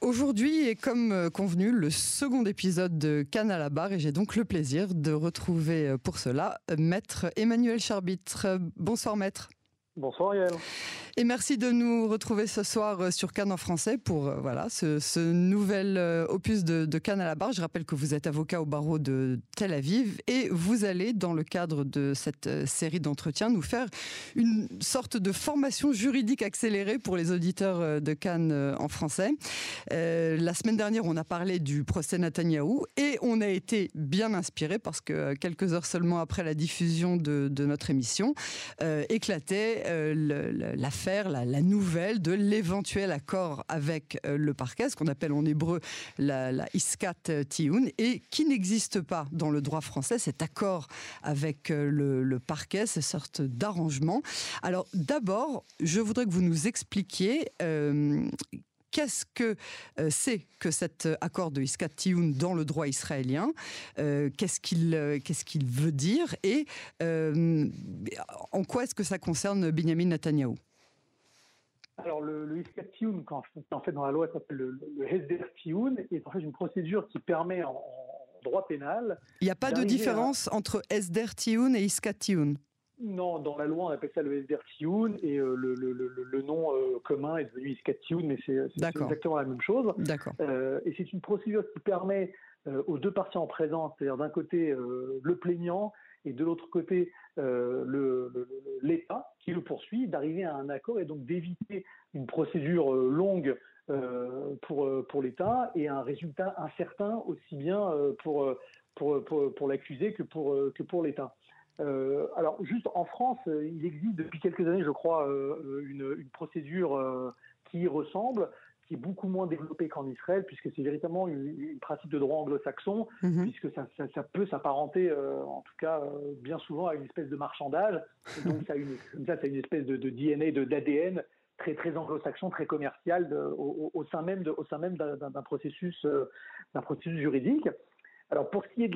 Aujourd'hui est comme convenu le second épisode de Can à la barre et j'ai donc le plaisir de retrouver pour cela Maître Emmanuel Charbitre. Bonsoir Maître. Bonsoir Yael. Et merci de nous retrouver ce soir sur Cannes en français pour ce nouvel opus de Cannes à la barre. Je rappelle que vous êtes avocat au barreau de Tel Aviv et vous allez, dans le cadre de cette série d'entretiens, nous faire une sorte de formation juridique accélérée pour les auditeurs de Cannes en français. La semaine dernière, on a parlé du procès Netanyahou et on a été bien inspiré parce que quelques heures seulement après la diffusion de notre émission, éclatait l'affaire. La nouvelle de l'éventuel accord avec le parquet, ce qu'on appelle en hébreu la Iskat Tioun, et qui n'existe pas dans le droit français, cet accord avec le parquet, cette sorte d'arrangement. Alors d'abord, je voudrais que vous nous expliquiez qu'est-ce que c'est que cet accord de Hesder Tioun dans le droit israélien, qu'est-ce qu'il veut dire et en quoi est-ce que ça concerne Benjamin Netanyahou? Alors, le Hesder Tioun, en fait dans la loi, s'appelle le Hesder Tioun, est en fait une procédure qui permet en droit pénal... Il n'y a pas de différence entre Hesder Tioun et Iskat Tioun? Non, dans la loi, on appelle ça le Hesder Tioun, et le nom commun est devenu Iskat Tioun, mais c'est exactement la même chose. D'accord. Et c'est une procédure qui permet aux deux parties en présence, c'est-à-dire d'un côté le plaignant, et de l'autre côté, l'État qui le poursuit, d'arriver à un accord et donc d'éviter une procédure longue pour l'État et un résultat incertain aussi bien pour l'accusé que pour l'État. Alors juste en France, il existe depuis quelques années, je crois, une procédure qui y ressemble, qui est beaucoup moins développé qu'en Israël, puisque c'est véritablement un principe de droit anglo-saxon, puisque ça peut s'apparenter, en tout cas, bien souvent à une espèce de marchandage. Et donc, ça a une espèce de DNA, d'ADN très, très anglo-saxon, très commercial, au sein même d'un processus juridique. Alors, pour ce qui est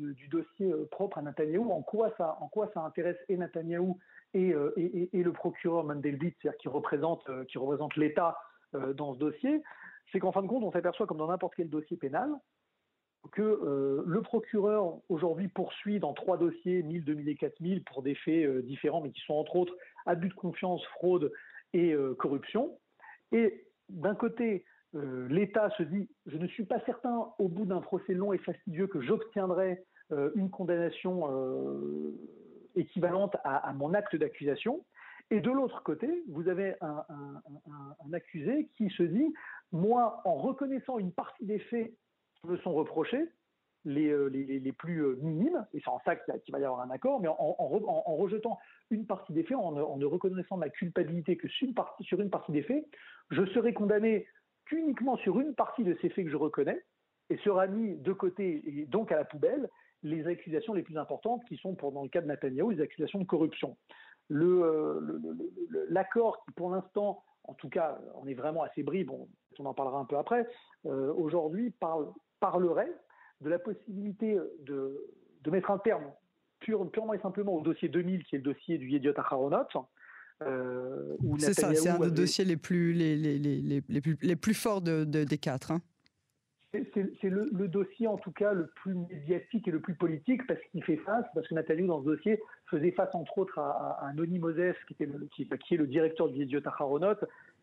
du dossier propre à Netanyahou, en quoi ça intéresse et Netanyahou et le procureur Mandelblit, c'est-à-dire qui représente l'État dans ce dossier, c'est qu'en fin de compte, on s'aperçoit, comme dans n'importe quel dossier pénal, que le procureur, aujourd'hui, poursuit dans 3 dossiers, 1000, 2000 et 4000, pour des faits différents, mais qui sont entre autres abus de confiance, fraude et corruption. Et d'un côté, l'État se dit « je ne suis pas certain, au bout d'un procès long et fastidieux, que j'obtiendrai une condamnation équivalente à mon acte d'accusation ». Et de l'autre côté, vous avez un accusé qui se dit « moi, en reconnaissant une partie des faits qui me sont reprochés, les plus minimes, et c'est en ça qu'il va y avoir un accord, mais en rejetant une partie des faits, en ne reconnaissant ma culpabilité que sur une partie des faits, je serai condamné qu'uniquement sur une partie de ces faits que je reconnais, et sera mis de côté, et donc à la poubelle, les accusations les plus importantes qui sont, dans le cas de Netanyahou, les accusations de corruption ». L'accord qui, pour l'instant, en tout cas, on est vraiment assez bride, on en parlera un peu après, aujourd'hui parlerait de la possibilité de mettre un terme purement et simplement au dossier 2000, qui est le dossier du Yediot Acharonot. C'est ça, c'est un des dossiers les plus forts des 4. Hein. C'est le dossier, en tout cas, le plus médiatique et le plus politique, parce que Netanyahou, dans ce dossier, faisait face, entre autres, à Noni Mosef, qui est le directeur du Yediot Acharonot,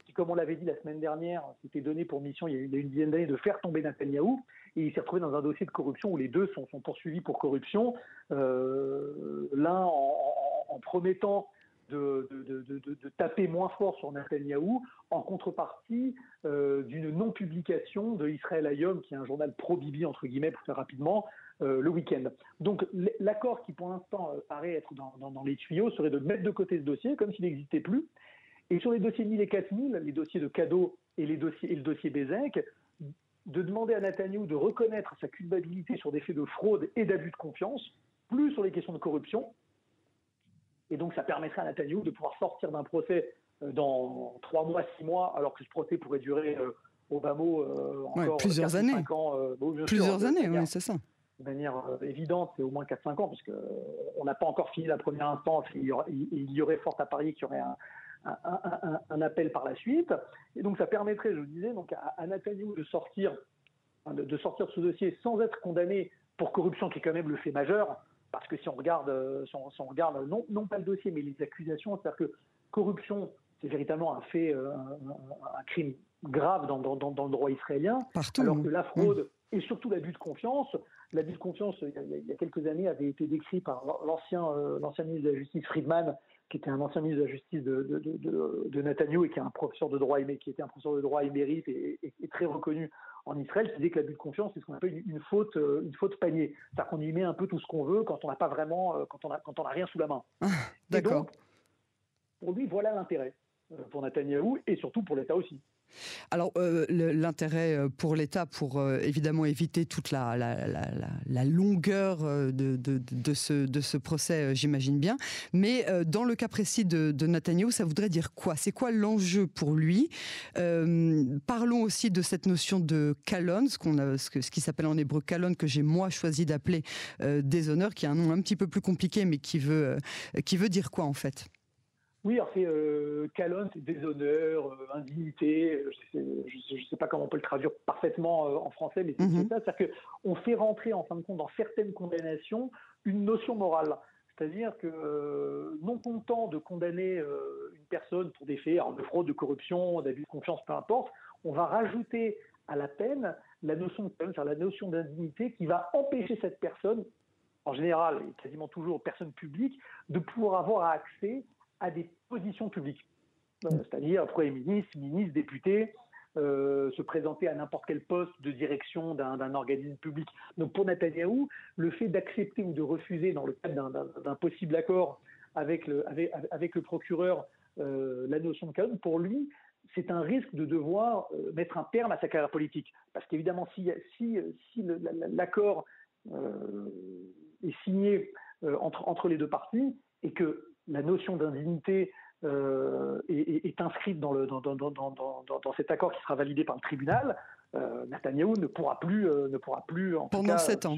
qui, comme on l'avait dit la semaine dernière, s'était donné pour mission, il y a une dizaine d'années, de faire tomber Netanyahou, et il s'est retrouvé dans un dossier de corruption où les deux sont poursuivis pour corruption, l'un en promettant de taper moins fort sur Netanyahou, en contrepartie d'une non-publication de Israel Hayom, qui est un journal pro-Bibi, entre guillemets, pour faire rapidement, le week-end. Donc l'accord qui, pour l'instant, paraît être dans les tuyaux, serait de mettre de côté ce dossier, comme s'il n'existait plus. Et sur les dossiers 1000 et 4000, les dossiers de cadeaux et le dossier Bézeg, de demander à Netanyahou de reconnaître sa culpabilité sur des faits de fraude et d'abus de confiance, plus sur les questions de corruption. Et donc, ça permettrait à Netanyahou de pouvoir sortir d'un procès dans 3 mois, 6 mois, alors que ce procès pourrait durer, au bas mot, encore plusieurs années. 5 ans. Plusieurs années, oui, c'est ça. De manière évidente, c'est au moins 4-5 ans, puisqu'on n'a pas encore fini la première instance. Il y aurait fort à parier qu'il y aurait un, un appel par la suite. Et donc ça permettrait, je vous disais, donc à Netanyahou de sortir de ce dossier sans être condamné pour corruption, qui est quand même le fait majeur, parce que si on regarde non pas le dossier, mais les accusations, c'est-à-dire que corruption, c'est véritablement un fait, un crime grave dans le droit israélien, partout, alors que la fraude et surtout l'abus de confiance. L'abus de confiance, il y a quelques années, avait été décrit par l'ancien ministre de la Justice, Friedman, qui était un ancien ministre de la Justice de Netanyahou et qui est un professeur de droit, qui était un professeur de droit émérite et très reconnu en Israël, qui disait que l'abus de confiance, c'est ce qu'on appelle une faute panier. C'est-à-dire qu'on y met un peu tout ce qu'on veut quand on n'a pas vraiment, quand on n'a rien sous la main. D'accord. Et donc, pour lui, voilà l'intérêt pour Netanyahou et surtout pour l'État aussi. Alors, l'intérêt pour l'État, pour évidemment éviter toute la longueur de ce procès, j'imagine bien. Mais dans le cas précis de Netanyahou, ça voudrait dire quoi? C'est quoi l'enjeu pour lui? Parlons aussi de cette notion de kalon, ce qui s'appelle en hébreu kalon, que j'ai moi choisi d'appeler déshonneur, qui a un nom un petit peu plus compliqué, mais qui veut dire quoi en fait? Oui, alors c'est calomnie, c'est déshonneur, indignité, je ne sais pas comment on peut le traduire parfaitement en français, mais c'est ça, c'est-à-dire qu'on fait rentrer en fin de compte dans certaines condamnations une notion morale. C'est-à-dire que non content de condamner une personne pour des faits de fraude, de corruption, d'abus de confiance, peu importe, on va rajouter à la peine la notion de calomnie, c'est-à-dire la notion d'indignité qui va empêcher cette personne, en général et quasiment toujours personne publique, de pouvoir avoir accès à des positions publiques, c'est-à-dire Premier ministre, député, se présenter à n'importe quel poste de direction d'un organisme public. Donc pour Netanyahou, le fait d'accepter ou de refuser dans le cadre d'un possible accord avec le procureur la notion de calomnie, pour lui, c'est un risque de devoir mettre un terme à sa carrière politique. Parce qu'évidemment, si l'accord est signé entre les deux parties et que la notion d'indignité est inscrite dans cet accord qui sera validé par le tribunal, Netanyahou ne pourra plus en pendant tout cas, 7 ans.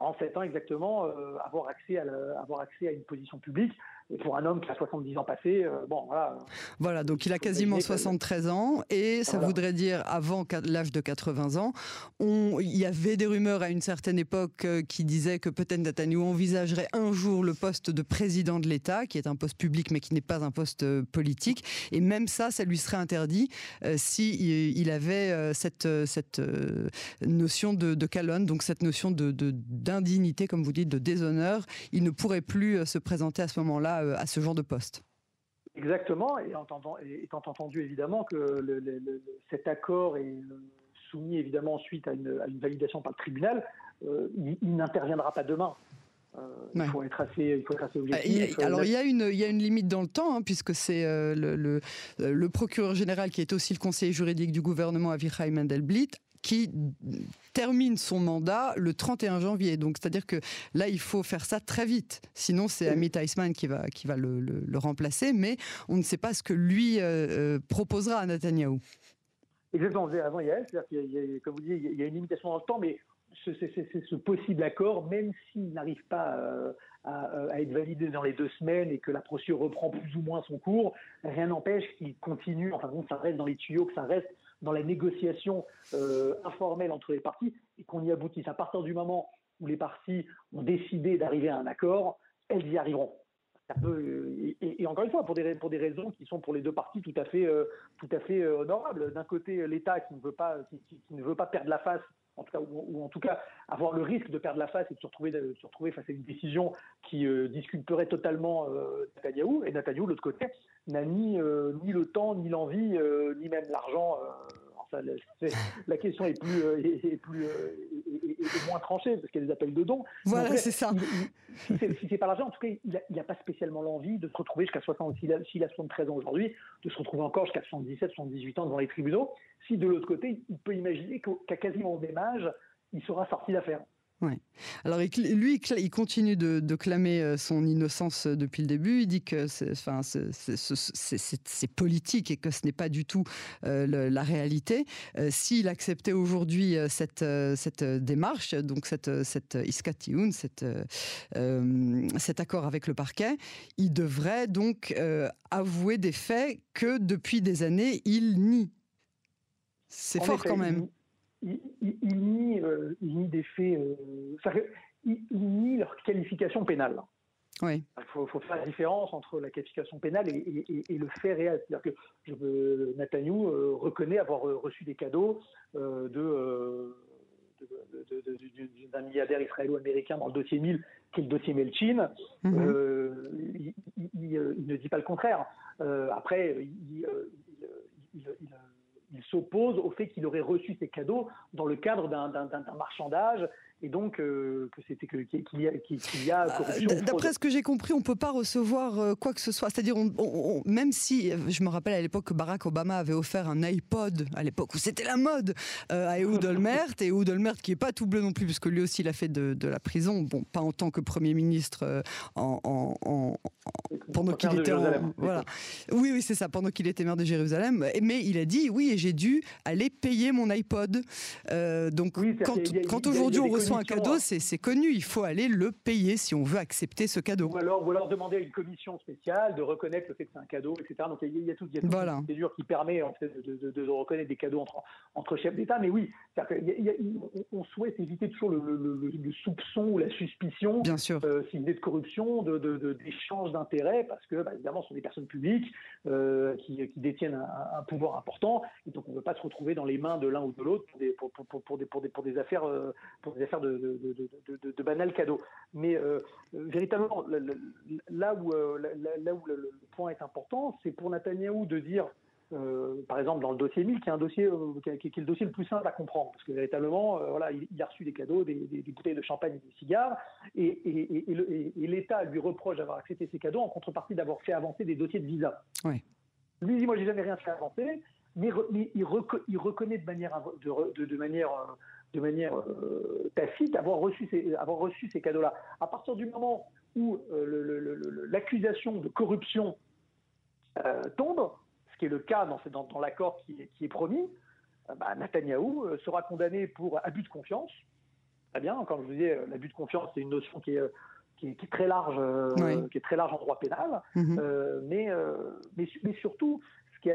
En 7 ans exactement, avoir accès à une position publique. Et pour un homme qui a 70 ans passés, Voilà, donc il a quasiment 73 ans, et ça voudrait dire avant l'âge de 80 ans. Il y avait des rumeurs à une certaine époque qui disaient que peut-être Netanyahou envisagerait un jour le poste de président de l'État, qui est un poste public mais qui n'est pas un poste politique. Et même ça lui serait interdit si il avait cette notion de calomnie, donc cette notion d'indignité, comme vous dites, de déshonneur. Il ne pourrait plus se présenter à ce moment-là à ce genre de poste. Exactement, et étant entendu évidemment que cet accord est soumis évidemment ensuite à une validation par le tribunal, il n'interviendra pas demain. Ouais. Il faut être assez objectif. Alors il y a une limite dans le temps, puisque c'est le procureur général, qui est aussi le conseiller juridique du gouvernement, Avichai Mandelblit, qui termine son mandat le 31 janvier. Donc, c'est-à-dire que là, il faut faire ça très vite. Sinon, c'est Amit Eisman qui va le remplacer, mais on ne sait pas ce que lui proposera à Netanyahou. Exactement, avant Yael, c'est-à-dire qu'il y a, comme vous disiez, il y a une limitation dans le temps, mais ce possible accord, même s'il n'arrive pas à être validé dans les 2 semaines et que la procédure reprend plus ou moins son cours, rien n'empêche qu'il continue, enfin bon, ça reste dans les tuyaux, que ça reste dans la négociation informelle entre les parties et qu'on y aboutisse. À partir du moment où les parties ont décidé d'arriver à un accord, elles y arriveront. Et encore une fois, pour des raisons qui sont pour les deux parties tout à fait honorables. D'un côté, l'État qui ne veut pas perdre la face, ou en tout cas avoir le risque de perdre la face et de se retrouver face à une décision qui disculperait totalement Netanyahou. Et Netanyahou, de l'autre côté, n'a ni le temps, ni l'envie, ni même l'argent. La question est moins tranchée, parce qu'il y a des appels de dons. Voilà, vrai, c'est ça. Si c'est pas l'argent, en tout cas, il n'a pas spécialement l'envie de se retrouver jusqu'à 73 ans aujourd'hui, de se retrouver encore jusqu'à 77, 78 ans devant les tribunaux. Si de l'autre côté, il peut imaginer qu'à quasiment au même âge, il sera sorti d'affaire. Ouais. Alors lui, il continue de clamer son innocence depuis le début. Il dit que c'est politique et que ce n'est pas du tout la réalité. S'il acceptait aujourd'hui cette démarche, donc cette Iskat Tioun, cet accord avec le parquet, il devrait donc avouer des faits que depuis des années, il nie. C'est fort quand même. Il nie des faits, il nie leur qualification pénale. Oui. Il faut faire la différence entre la qualification pénale et le fait réel. C'est-à-dire que Netanyahou reconnaît avoir reçu des cadeaux d'un milliardaire israélo-américain dans le dossier 1000, qui est le dossier Milchan. Mm-hmm. Il ne dit pas le contraire. Après, il s'oppose au fait qu'il aurait reçu ces cadeaux dans le cadre d'un marchandage et donc qu'il y a corruption. D'après ce que j'ai compris, on ne peut pas recevoir quoi que ce soit. C'est-à-dire, même si, je me rappelle à l'époque que Barack Obama avait offert un iPod, à l'époque où c'était la mode, à Ehud Olmert, et Ehud Olmert qui n'est pas tout bleu non plus, puisque lui aussi il a fait de la prison, bon, pas en tant que Premier ministre, pendant qu'il était voilà. Oui, c'est ça, pendant qu'il était maire de Jérusalem, mais il a dit, oui, et j'ai dû aller payer mon iPod. Donc, oui, quand aujourd'hui on reçoit un cadeau, c'est connu, il faut aller le payer si on veut accepter ce cadeau. Ou alors demander à une commission spéciale de reconnaître le fait que c'est un cadeau, etc. Donc il y a toute une procédure qui permet en fait, de reconnaître des cadeaux entre chefs d'État. Mais oui, on souhaite éviter toujours le soupçon ou la suspicion, bien sûr, s'il y a de corruption, d'échange d'intérêts, parce que évidemment ce sont des personnes publiques qui détiennent un pouvoir important. Et donc on ne veut pas se retrouver dans les mains de l'un ou de l'autre pour des affaires de banal cadeau. Mais véritablement, là où le point est important, c'est pour Netanyahou de dire, par exemple dans le dossier 1000, qui est un dossier qui est le dossier le plus simple à comprendre, parce que véritablement, il a reçu des cadeaux, des bouteilles de champagne et des cigares, et l'État lui reproche d'avoir accepté ces cadeaux en contrepartie d'avoir fait avancer des dossiers de visa. Oui. Lui dit, moi j'ai jamais rien fait avancer. Mais il reconnaît de manière tacite avoir reçu ces cadeaux-là. À partir du moment où l'accusation de corruption tombe, ce qui est le cas dans l'accord qui est promis, Netanyahou sera condamné pour abus de confiance. Très bien, comme je vous disais, l'abus de confiance, c'est une notion qui est très large, qui est très large en droit pénal, mais surtout. Ce qui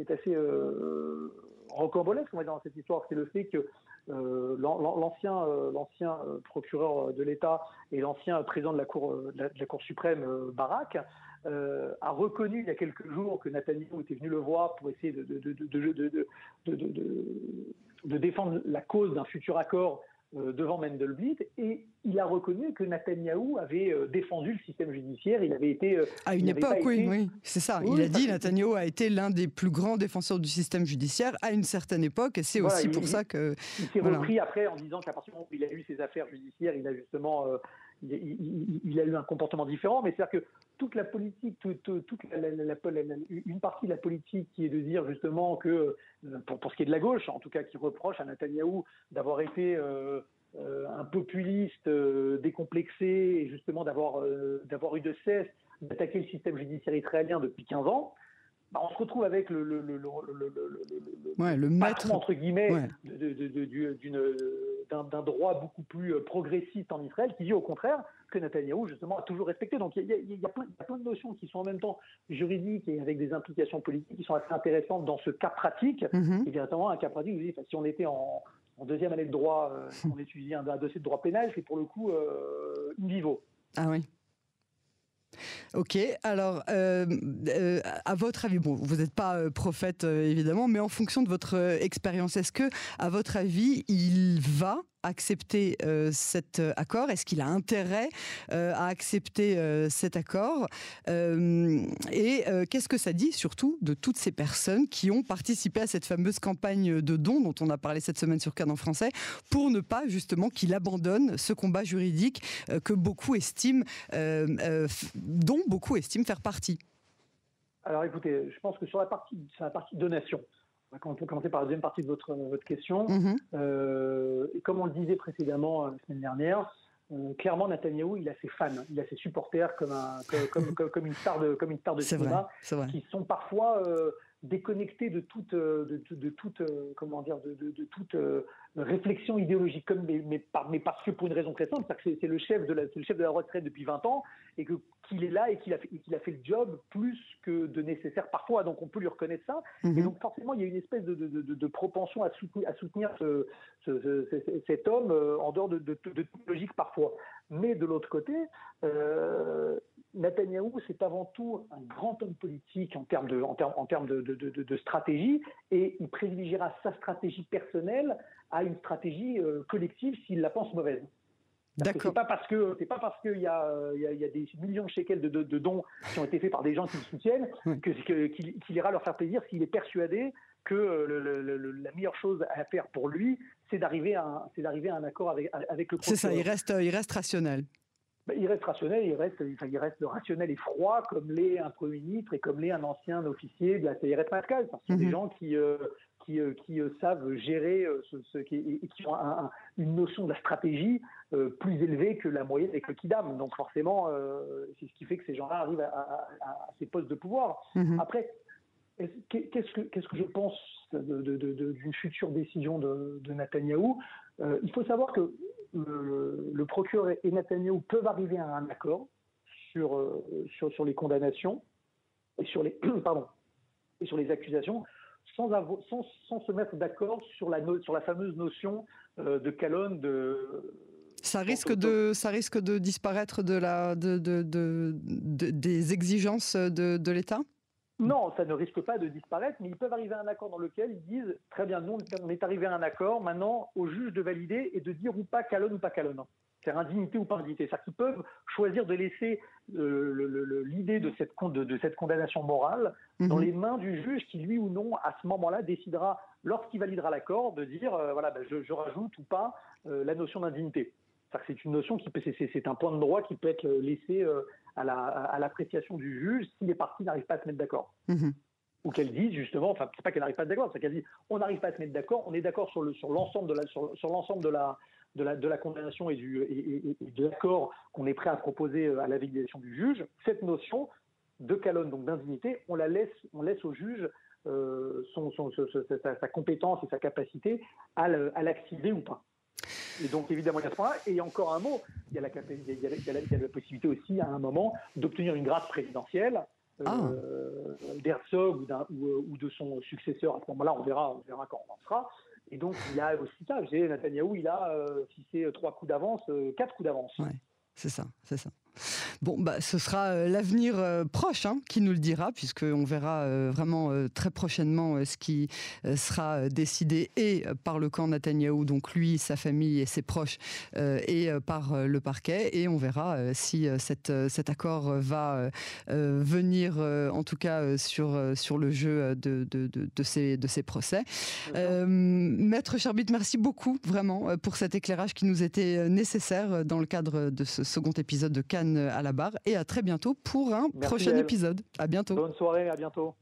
est assez rocambolesque, on va dire, dans cette histoire, c'est le fait que l'ancien procureur de l'État et l'ancien président de la Cour suprême, Barak, a reconnu il y a quelques jours que Netanyahou était venu le voir pour essayer de défendre la cause d'un futur accord devant Mandelblit, et il a reconnu que Netanyahou avait défendu le système judiciaire, il avait été... À une époque, oui, c'est ça. Oui, il a dit que Netanyahou a été l'un des plus grands défenseurs du système judiciaire à une certaine époque, et c'est aussi pour ça que... Il s'est repris après en disant qu'à partir du moment où il a eu ses affaires judiciaires, il a justement... Il a eu un comportement différent, mais c'est-à-dire que toute la politique, une partie de la politique qui est de dire justement que, pour ce qui est de la gauche, en tout cas qui reproche à Netanyahou d'avoir été un populiste décomplexé et justement d'avoir eu de cesse d'attaquer le système judiciaire israélien depuis 15 ans, on se retrouve avec le maître, entre guillemets, d'un droit beaucoup plus progressiste en Israël, qui dit au contraire que Netanyahou, justement, a toujours respecté. Donc il y a plein de notions qui sont en même temps juridiques et avec des implications politiques qui sont assez intéressantes dans ce cas pratique. Mm-hmm. Et véritablement, un cas pratique, vous dites, si on était en deuxième année de droit, on étudiait un dossier de droit pénal, c'est pour le coup in vivo. Ah oui. Ok, alors à votre avis, bon, vous n'êtes pas prophète évidemment, mais en fonction de votre expérience, est-ce que, à votre avis, il va accepter cet accord? Est-ce qu'il a intérêt à accepter cet accord? Et qu'est-ce que ça dit surtout de toutes ces personnes qui ont participé à cette fameuse campagne de dons dont on a parlé cette semaine sur Cannes en français, pour ne pas justement qu'il abandonne ce combat juridique que beaucoup estiment, dont beaucoup estiment faire partie? Alors écoutez, je pense que sur la partie donation, On peut commencer par la deuxième partie de votre question. Et comme on le disait précédemment la semaine dernière, clairement Netanyahou, il a ses fans, il a ses supporters comme une star de cinéma, qui sont parfois déconnectés de toute réflexion idéologique, mais parce que pour une raison très simple, c'est que c'est le chef de la retraite depuis 20 ans et qu'il est là et qu'il a fait le job plus que de nécessaire parfois, donc on peut lui reconnaître ça. Et donc forcément il y a une espèce de propension à soutenir cet homme en dehors de toute logique parfois. Mais de l'autre côté, Netanyahou, c'est avant tout un grand homme politique en termes de stratégie, et il privilégiera sa stratégie personnelle à une stratégie collective s'il la pense mauvaise. C'est pas parce qu'il y a des millions de shekels de dons qui ont été faits par des gens qui le soutiennent qu'il ira leur faire plaisir s'il est persuadé que la meilleure chose à faire pour lui, c'est d'arriver à un accord avec le procureur. C'est ça, il reste rationnel. Il reste rationnel, il reste rationnel et froid, comme l'est un Premier ministre et comme l'est un ancien officier de la Seyrète Matkal. Parce que des gens qui savent gérer et qui ont une notion de la stratégie plus élevée que la moyenne et que le kidam. Donc forcément, c'est ce qui fait que ces gens-là arrivent à ces postes de pouvoir. Après, qu'est-ce que je pense d'une future décision de Netanyahou ? Il faut savoir que le procureur et Netanyahou peuvent arriver à un accord sur les condamnations et sur les accusations sans se mettre d'accord sur la fameuse notion de Calonne. Ça risque de disparaître des exigences de l'État. Non, ça ne risque pas de disparaître, mais ils peuvent arriver à un accord dans lequel ils disent « Très bien, nous, on est arrivé à un accord, maintenant, au juge de valider et de dire ou pas calonne ». C'est-à-dire indignité ou pas indignité. C'est-à-dire qu'ils peuvent choisir de laisser l'idée de cette condamnation morale dans les mains du juge qui, lui ou non, à ce moment-là, décidera, lorsqu'il validera l'accord, de dire « Voilà, je rajoute ou pas la notion d'indignité ». C'est une notion c'est un point de droit qui peut être laissé à l'appréciation du juge si les parties n'arrivent pas à se mettre d'accord. Ou qu'elles disent justement, enfin c'est pas qu'elles n'arrivent pas à se mettre d'accord, c'est qu'elles disent on n'arrive pas à se mettre d'accord, on est d'accord sur l'ensemble de la condamnation et de l'accord qu'on est prêt à proposer à la validation du juge. Cette notion de calonne, donc d'indignité, on laisse au juge sa compétence et sa capacité à l'activer ou pas. Et donc évidemment il y a ce point-là, et encore un mot, il y a la possibilité aussi à un moment d'obtenir une grâce présidentielle d'Herzog ou de son successeur. À ce moment-là on verra quand on en sera. Et donc il a aussi ça, Netanyahou il a si c'est 3 coups d'avance, 4 coups d'avance. Ouais, c'est ça. Bon, ce sera l'avenir proche qui nous le dira, puisqu'on verra vraiment très prochainement ce qui sera décidé et par le camp Netanyahou, donc lui, sa famille et ses proches, et par le parquet. Et on verra si cet accord va venir, en tout cas, sur le jeu de ces procès. Maître Charbitre, merci beaucoup, vraiment, pour cet éclairage qui nous était nécessaire dans le cadre de ce second épisode de Cannes à la barre, et à très bientôt pour un prochain épisode. À bientôt. Bonne soirée, à bientôt.